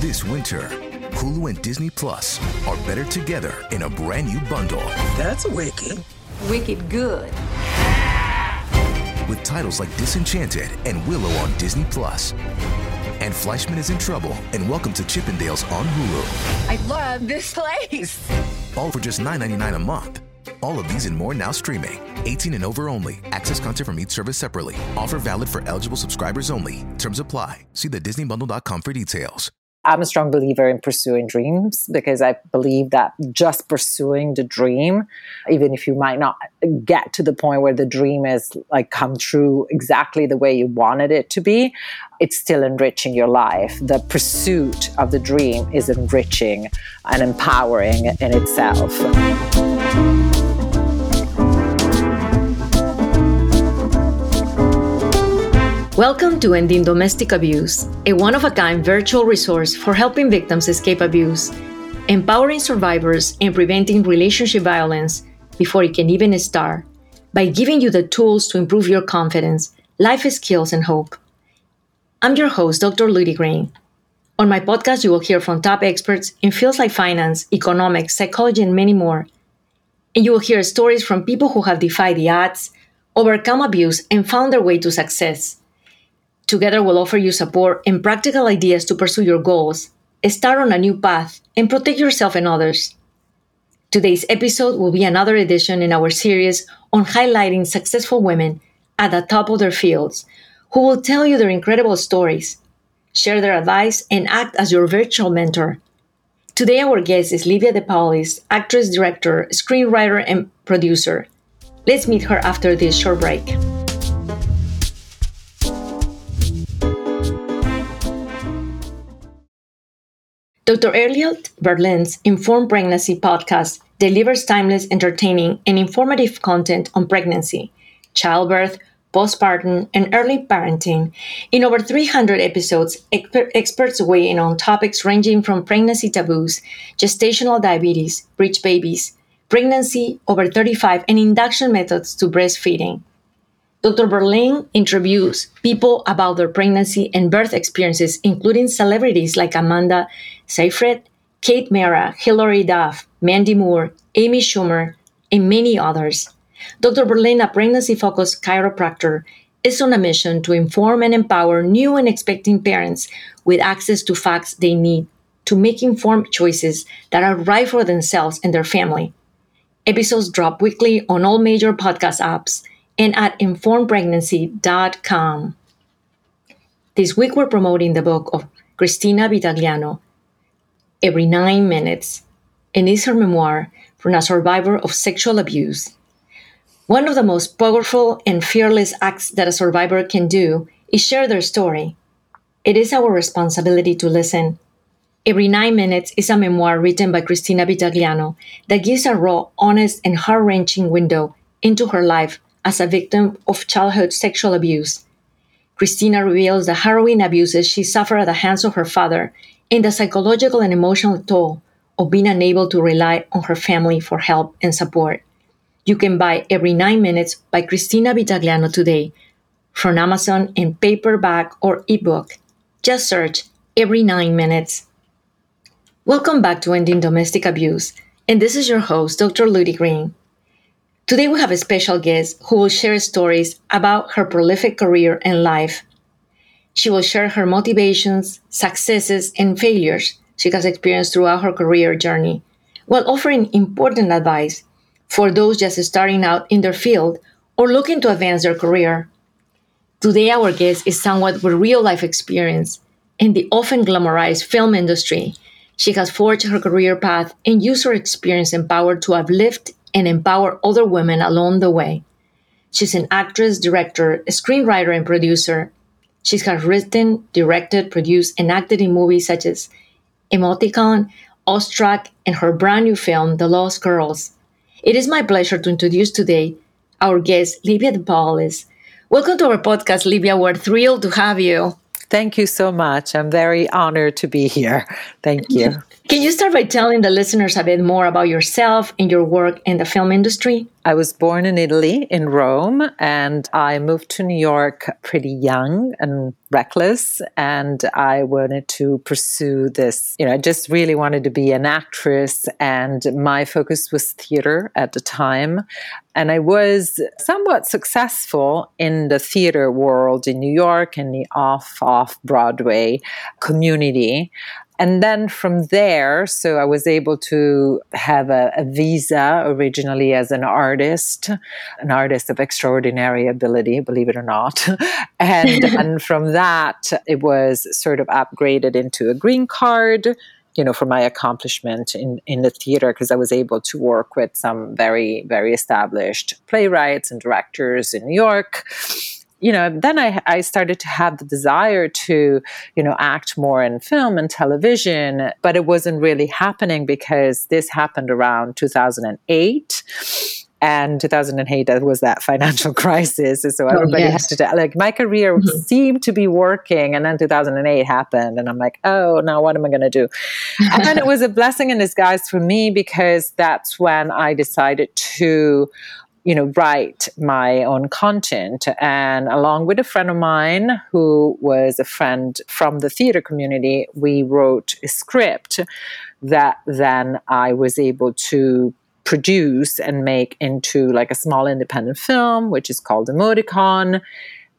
This winter, Hulu and Disney Plus are better together in a brand new bundle. That's wicked. Wicked good. With titles like Disenchanted and Willow on Disney Plus, and Fleischman is in Trouble and Welcome to Chippendales on Hulu. I love this place. All for just $9.99 a month. All of these and more now streaming. 18 and over only. Access content from each service separately. Offer valid for eligible subscribers only. Terms apply. See the DisneyBundle.com for details. I'm a strong believer in pursuing dreams because I believe that just pursuing the dream, even if you might not get to the point where the dream is like come true exactly the way you wanted it to be, it's still enriching your life. The pursuit of the dream is enriching and empowering in itself. Welcome to Ending Domestic Abuse, a one-of-a-kind virtual resource for helping victims escape abuse, empowering survivors, and preventing relationship violence before it can even start, by giving you the tools to improve your confidence, life skills, and hope. I'm your host, Dr. Ludy Green. On my podcast, you will hear from top experts in fields like finance, economics, psychology, and many more. And you will hear stories from people who have defied the odds, overcome abuse, and found their way to success. Together, we'll offer you support and practical ideas to pursue your goals, start on a new path, and protect yourself and others. Today's episode will be another edition in our series on highlighting successful women at the top of their fields, who will tell you their incredible stories, share their advice, and act as your virtual mentor. Today, our guest is Livia De Paolis, actress, director, screenwriter, and producer. Let's meet her after this short break. Dr. Elliot Berlin's Informed Pregnancy podcast delivers timeless, entertaining, and informative content on pregnancy, childbirth, postpartum, and early parenting. In over 300 episodes, experts weigh in on topics ranging from pregnancy taboos, gestational diabetes, breech babies, pregnancy over 35, and induction methods to breastfeeding. Dr. Berlin interviews people about their pregnancy and birth experiences, including celebrities like Amanda Seyfried, Kate Mara, Hillary Duff, Mandy Moore, Amy Schumer, and many others. Dr. Berlin, a pregnancy-focused chiropractor, is on a mission to inform and empower new and expecting parents with access to facts they need to make informed choices that are right for themselves and their family. Episodes drop weekly on all major podcast apps and at informedpregnancy.com. This week, we're promoting the book of Christina Vitagliano, Every 9 Minutes, and it's her memoir from a survivor of sexual abuse. One of the most powerful and fearless acts that a survivor can do is share their story. It is our responsibility to listen. Every 9 Minutes is a memoir written by Christina Vitagliano that gives a raw, honest, and heart-wrenching window into her life as a victim of childhood sexual abuse. Christina reveals the harrowing abuses she suffered at the hands of her father and the psychological and emotional toll of being unable to rely on her family for help and support. You can buy Every 9 Minutes by Christina Vitagliano today from Amazon in paperback or ebook. Just search Every 9 Minutes. Welcome back to Ending Domestic Abuse, and this is your host, Dr. Ludy Green. Today we have a special guest who will share stories about her prolific career and life. She will share her motivations, successes, and failures she has experienced throughout her career journey, while offering important advice for those just starting out in their field or looking to advance their career. Today our guest is someone with real-life experience in the often glamorized film industry. She has forged her career path and used her experience and power to uplift and empower other women along the way. She's an actress, director, screenwriter, and producer. She has written, directed, produced, and acted in movies such as Emoticon, Awestruck, and her brand new film, The Lost Girls. It is my pleasure to introduce today our guest, Livia De Paolis. Welcome to our podcast, Livia. We're thrilled to have you. Thank you so much. I'm very honored to be here. Thank you. Can you start by telling the listeners a bit more about yourself and your work in the film industry? I was born in Italy, in Rome, and I moved to New York pretty young and reckless. And I wanted to pursue this. I just really wanted to be an actress. And my focus was theater at the time. And I was somewhat successful in the theater world in New York and the off-Broadway community. And then from there, so I was able to have a visa originally as an artist of extraordinary ability, believe it or not. And from that, it was sort of upgraded into a green card, for my accomplishment in the theater, because I was able to work with some very, very established playwrights and directors in New York. Then I started to have the desire to, act more in film and television, but it wasn't really happening because this happened around 2008. And 2008, that was that financial crisis. So everybody had to, my career seemed to be working. And then 2008 happened. And I'm like, oh, now what am I going to do? And it was a blessing in disguise for me, because that's when I decided to write my own content. And along with a friend of mine who was a friend from the theater community, we wrote a script that then I was able to produce and make into like a small independent film, which is called Emoticon.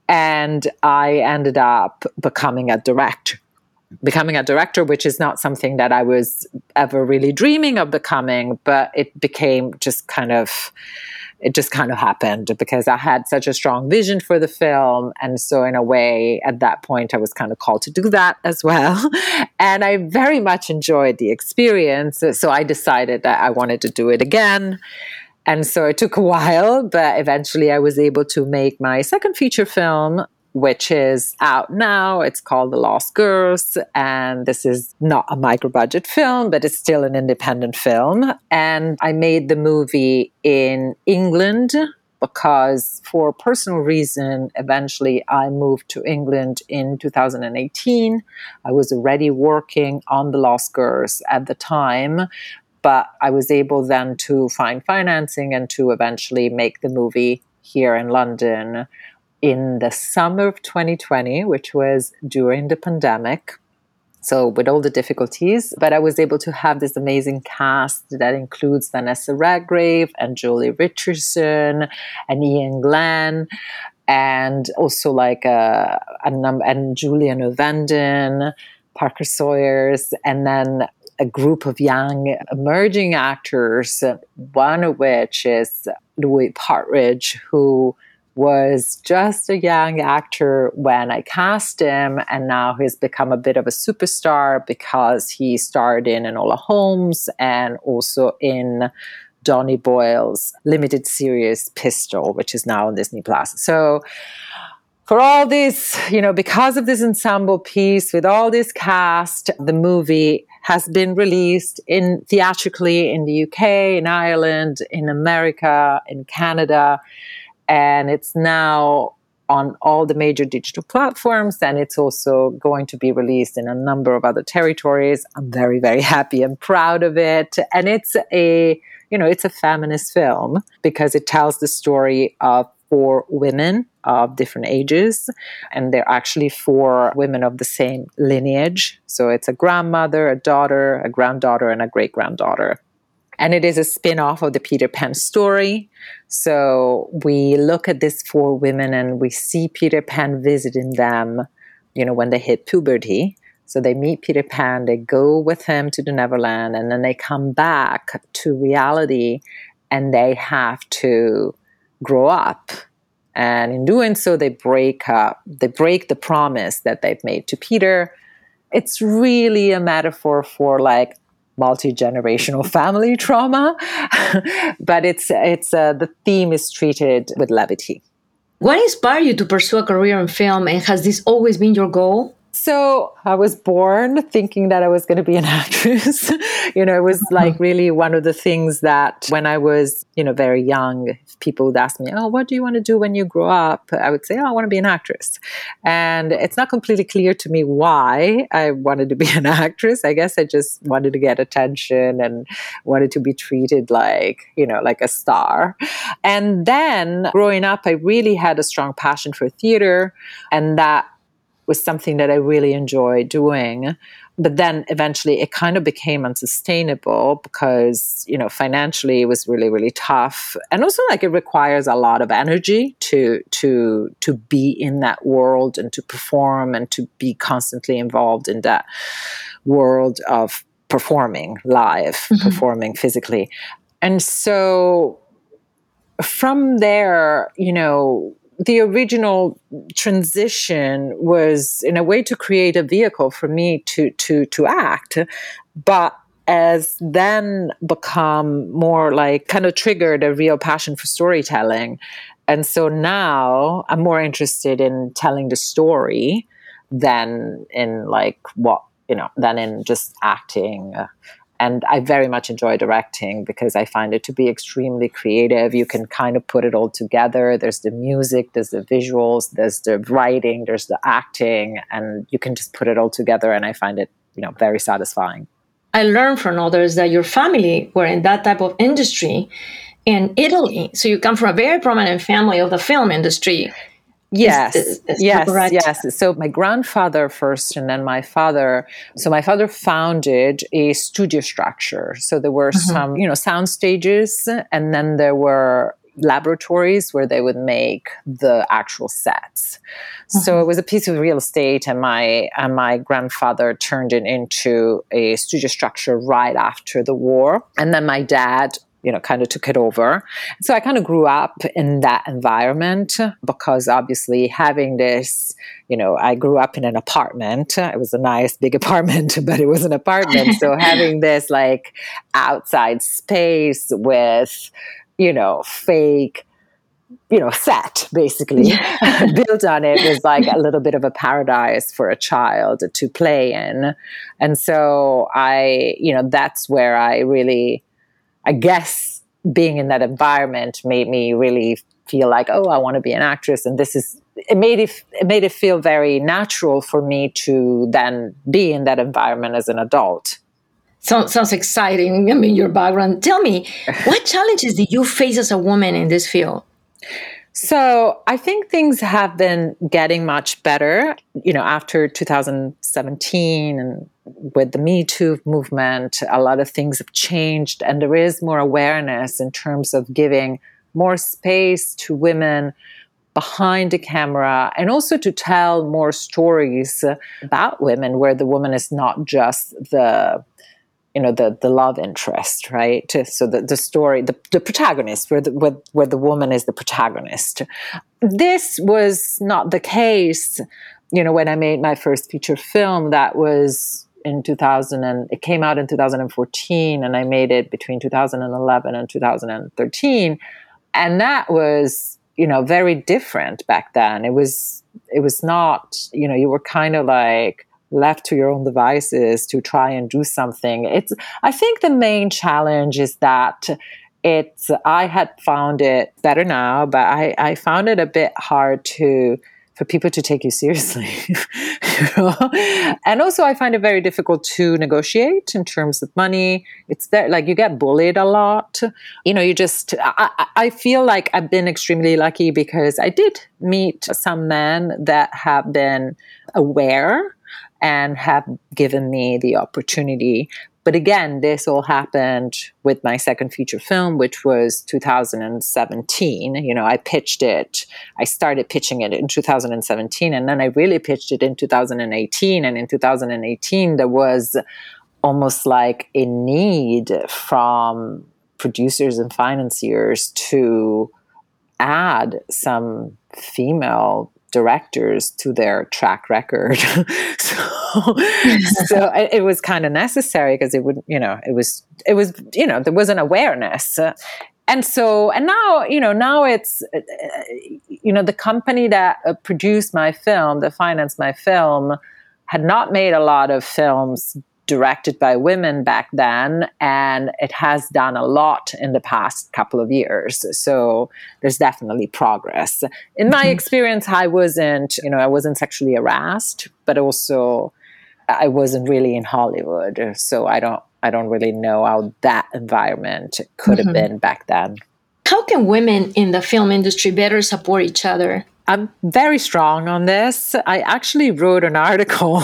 And I ended up becoming a director, which is not something that I was ever really dreaming of becoming, but it became just kind of happened because I had such a strong vision for the film. And so in a way, at that point, I was kind of called to do that as well. And I very much enjoyed the experience. So I decided that I wanted to do it again. And so it took a while, but eventually I was able to make my second feature film, which is out now. It's called The Lost Girls. And this is not a micro-budget film, but it's still an independent film. And I made the movie in England because for personal reason, eventually I moved to England in 2018. I was already working on The Lost Girls at the time, but I was able then to find financing and to eventually make the movie here in London in the summer of 2020, which was during the pandemic. So with all the difficulties, but I was able to have this amazing cast that includes Vanessa Redgrave and Julie Richardson and Ian Glenn, and also like and Julian Ovenden, Parker Sawyers, and then a group of young emerging actors, one of which is Louis Partridge, who was just a young actor when I cast him, and now he's become a bit of a superstar because he starred in Enola Holmes and also in Donnie Boyle's limited series Pistol, which is now on Disney+. So for all this, because of this ensemble piece with all this cast, the movie has been released theatrically in the UK, in Ireland, in America, in Canada. And it's now on all the major digital platforms, and it's also going to be released in a number of other territories. I'm very, very happy and proud of it. And it's a feminist film because it tells the story of 4 women of different ages, and they're actually 4 women of the same lineage. So it's a grandmother, a daughter, a granddaughter, and a great-granddaughter. And it is a spin-off of the Peter Pan story. So we look at these 4 women and we see Peter Pan visiting them, when they hit puberty. So they meet Peter Pan, they go with him to the Neverland, and then they come back to reality and they have to grow up. And in doing so, they break the promise that they've made to Peter. It's really a metaphor for like multi-generational family trauma, but it's the theme is treated with levity. What inspired you to pursue a career in film, and has this always been your goal? So I was born thinking that I was going to be an actress. It was like really one of the things that when I was, very young, people would ask me, what do you want to do when you grow up? I would say, I want to be an actress. And it's not completely clear to me why I wanted to be an actress. I guess I just wanted to get attention and wanted to be treated like a star. And then growing up, I really had a strong passion for theater, and that was something that I really enjoy doing. But then eventually it kind of became unsustainable because, financially it was really, really tough. And also it requires a lot of energy to be in that world and to perform and to be constantly involved in that world of performing live, mm-hmm. performing physically. And so from there, the original transition was in a way to create a vehicle for me to act, but as then become more triggered a real passion for storytelling. And so now I'm more interested in telling the story than in than in just acting. And I very much enjoy directing because I find it to be extremely creative. You can kind of put it all together. There's the music, there's the visuals, there's the writing, there's the acting, and you can just put it all together. And I find it, very satisfying. I learned from others that your family were in that type of industry in Italy. So you come from a very prominent family of the film industry. Yes, yes. So my grandfather first and then my father. So my father founded a studio structure. So there were mm-hmm. some, sound stages, and then there were laboratories where they would make the actual sets. Mm-hmm. So it was a piece of real estate, and my grandfather turned it into a studio structure right after the war. And then my dad kind of took it over. So I kind of grew up in that environment because obviously having this, I grew up in an apartment. It was a nice big apartment, but it was an apartment. So having this outside space with, fake, set basically built on it was a little bit of a paradise for a child to play in. And so I, that's where I really, I guess being in that environment made me really feel I want to be an actress. And this is, it made it feel very natural for me to then be in that environment as an adult. Sounds exciting. I mean, your background. Tell me, what challenges did you face as a woman in this field? So I think things have been getting much better, after 2017 and with the Me Too movement, a lot of things have changed, and there is more awareness in terms of giving more space to women behind the camera and also to tell more stories about women where the woman is not just the love interest, right? So the story, the protagonist, where the woman is the protagonist. This was not the case, when I made my first feature film. That was in 2000, and it came out in 2014, and I made it between 2011 and 2013. And that was, very different back then. It was not, you were kind of left to your own devices to try and do something. I think the main challenge is that I had found it better now, but I found it a bit hard for people to take you seriously. And also I find it very difficult to negotiate in terms of money. It's there, you get bullied a lot. I feel like I've been extremely lucky because I did meet some men that have been aware and have given me the opportunity. But again, this all happened with my second feature film, which was 2017. I pitched it. I started pitching it in 2017, and then I really pitched it in 2018. And in 2018, there was almost a need from producers and financiers to add some female directors to their track record. So it was kind of necessary because there was an awareness. And so, and now, now it's, the company that produced my film, that financed my film had not made a lot of films directed by women back then, and it has done a lot in the past couple of years. So there's definitely progress. In my experience, I wasn't sexually harassed, but also I wasn't really in Hollywood. So I don't really know how that environment could have been back then. How can women in the film industry better support each other? I'm very strong on this. I actually wrote an article.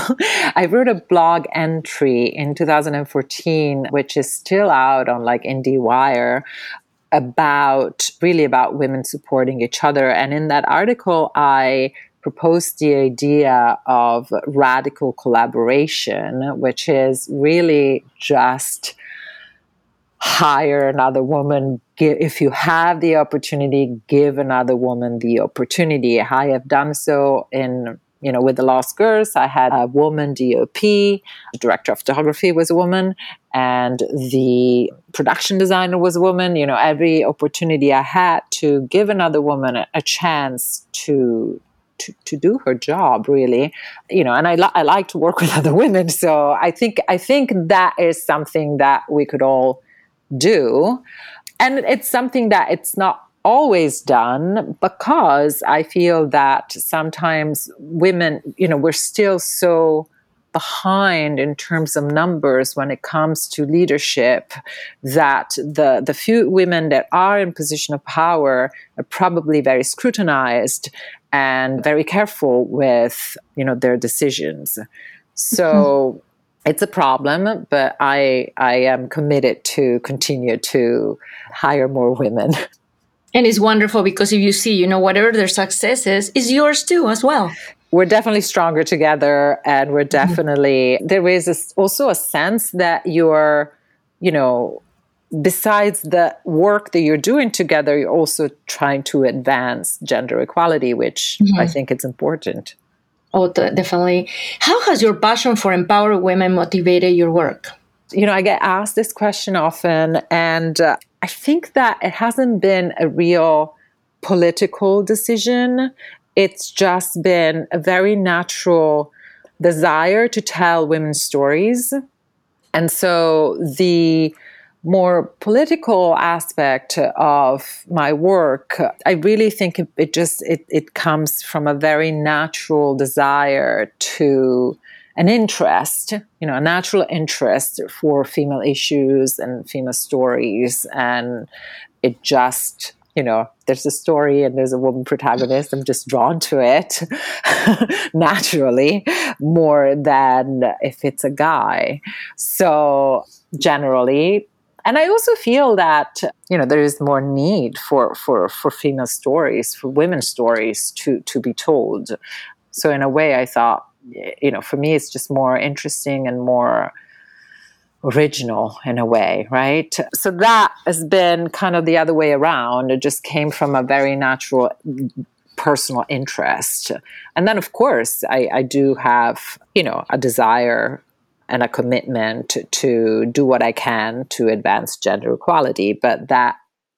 I wrote a blog entry in 2014, which is still out on like IndieWire, about women supporting each other. And in that article, I proposed the idea of radical collaboration, which is really just hire another woman. If you have the opportunity, give another woman the opportunity. I have done so with The Lost Girls. I had a woman DOP, the director of photography was a woman, and the production designer was a woman. You know, every opportunity I had to give another woman a chance to do her job, really, and I like to work with other women. So I think that is something that we could all do. And it's something that it's not always done, because I feel that sometimes women, we're still so behind in terms of numbers when it comes to leadership, that the few women that are in position of power are probably very scrutinized and very careful with, their decisions. So it's a problem, but I am committed to continue to hire more women. And it's wonderful, because if you see, whatever their success is yours too as well. We're definitely stronger together, and we're definitely, there is also a sense that you're, besides the work that you're doing together, you're also trying to advance gender equality, which I think it's important. Oh, definitely. How has your passion for empowering women motivated your work? I get asked this question often, and I think that it hasn't been a real political decision. It's just been a very natural desire to tell women's stories. And so the more political aspect of my work, I really think it comes from a very natural desire to an interest, a natural interest for female issues and female stories. And it just, there's a story and there's a woman protagonist. I'm just drawn to it naturally, more than if it's a guy. So generally. And I also feel that, there is more need for female stories, for women's stories to be told. So in a way, I thought, for me, it's just more interesting and more original in a way, right? So that has been kind of the other way around. It just came from a very natural personal interest. And then, of course, I do have, a desire and a commitment to do what I can to advance gender equality, but that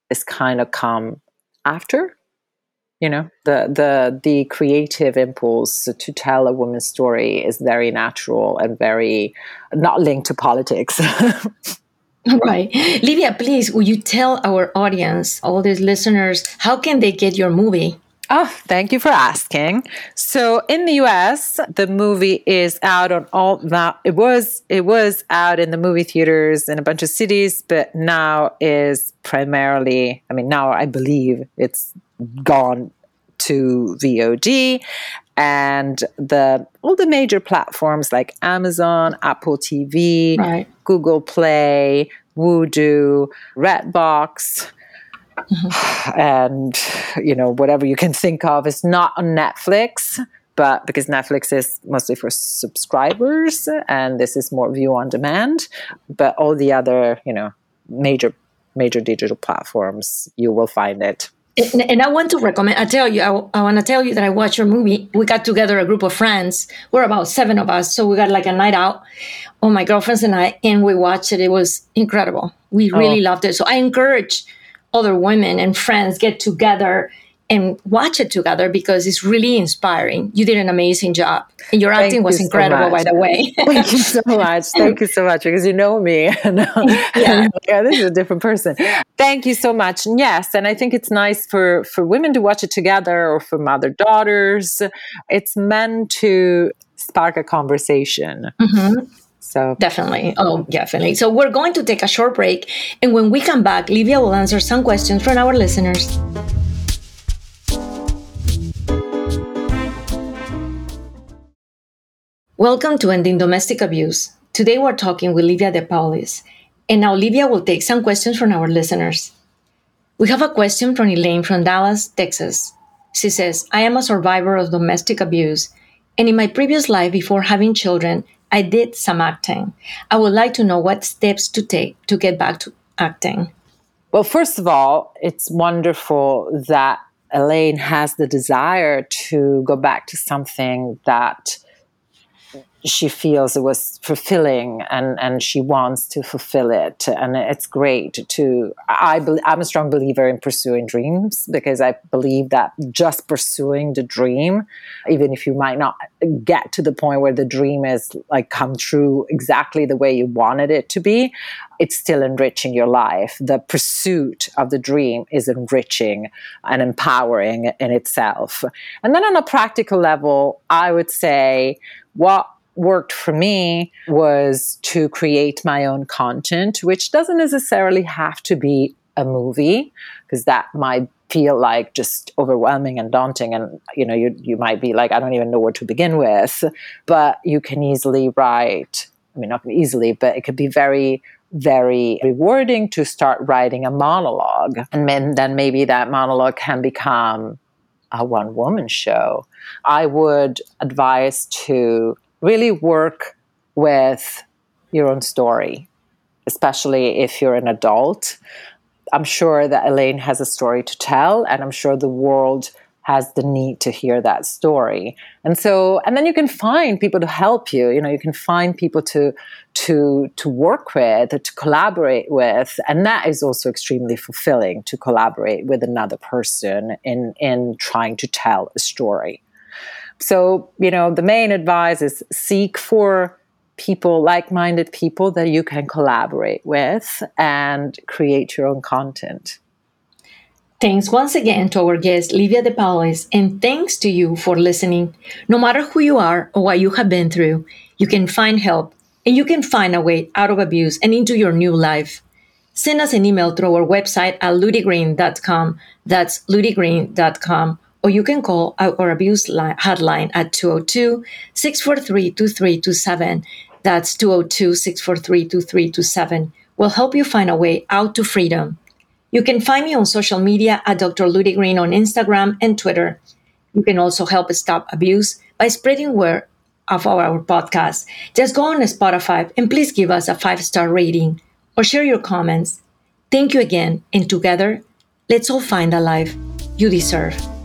is kind of come after, the creative impulse to tell a woman's story is very natural and very not linked to politics. Right. Livia, please, will you tell our audience, all these listeners, how can they get your movie? Oh, thank you for asking. So in the US, the movie is out on all now. It was out in the movie theaters in a bunch of cities, but now is primarily, now I believe it's gone to VOD, and all the major platforms like Amazon, Apple TV, right, Google Play, Vudu, Redbox, and whatever you can think of. Is not on Netflix, but because Netflix is mostly for subscribers and this is more view on demand, but all the other major digital platforms, you will find it. And I want to recommend, I want to tell you that I watched your movie. We got together a group of friends. We're about 7 of us. So we got like a night out, all my girlfriends and I, and we watched it. It was incredible. We really loved it. So I encourage other women and friends, get together and watch it together because it's really inspiring. You did an amazing job. And your acting was incredible, by the way. Thank you so much. Thank you so much, because you know me. Yeah, this is a different person. Thank you so much. And yes, and I think it's nice for women to watch it together, or for mother-daughters. It's meant to spark a conversation. Mm-hmm. So definitely. Oh, definitely. So we're going to take a short break. And when we come back, Livia will answer some questions from our listeners. Welcome to Ending Domestic Abuse. Today we're talking with Livia De Paolis. And now Livia will take some questions from our listeners. We have a question from Elaine from Dallas, Texas. She says, I am a survivor of domestic abuse. And in my previous life, before having children, I did some acting. I would like to know what steps to take to get back to acting. Well, first of all, it's wonderful that Elaine has the desire to go back to something that she feels it was fulfilling, and she wants to fulfill it. And it's great to, I'm a strong believer in pursuing dreams, because I believe that just pursuing the dream, even if you might not get to the point where the dream is like come true exactly the way you wanted it to be, it's still enriching your life. The pursuit of the dream is enriching and empowering in itself. And then on a practical level, I would say what worked for me was to create my own content, which doesn't necessarily have to be a movie, because that might feel like just overwhelming and daunting. And, you know, you might be like, I don't even know where to begin with. But you can easily write, I mean, not easily, but it could be very, very rewarding to start writing a monologue. And then maybe that monologue can become a one-woman show. I would advise to really work with your own story, especially if you're an adult. I'm sure that Elaine has a story to tell, and I'm sure the world has the need to hear that story. And so, and then you can find people to help you. You know, you can find people to work with, to collaborate with. And that is also extremely fulfilling, to collaborate with another person in trying to tell a story. So, you know, the main advice is seek for people, like-minded people that you can collaborate with, and create your own content. Thanks once again to our guest, Livia De Paolis, and thanks to you for listening. No matter who you are or what you have been through, you can find help, and you can find a way out of abuse and into your new life. Send us an email through our website at ludygreen.com. That's ludygreen.com. Or you can call our abuse hotline at 202-643-2327. That's 202-643-2327. We'll help you find a way out to freedom. You can find me on social media at Dr. Ludygreen on Instagram and Twitter. You can also help stop abuse by spreading word of our podcast. Just go on Spotify and please give us a 5-star rating or share your comments. Thank you again, and together, let's all find the life you deserve.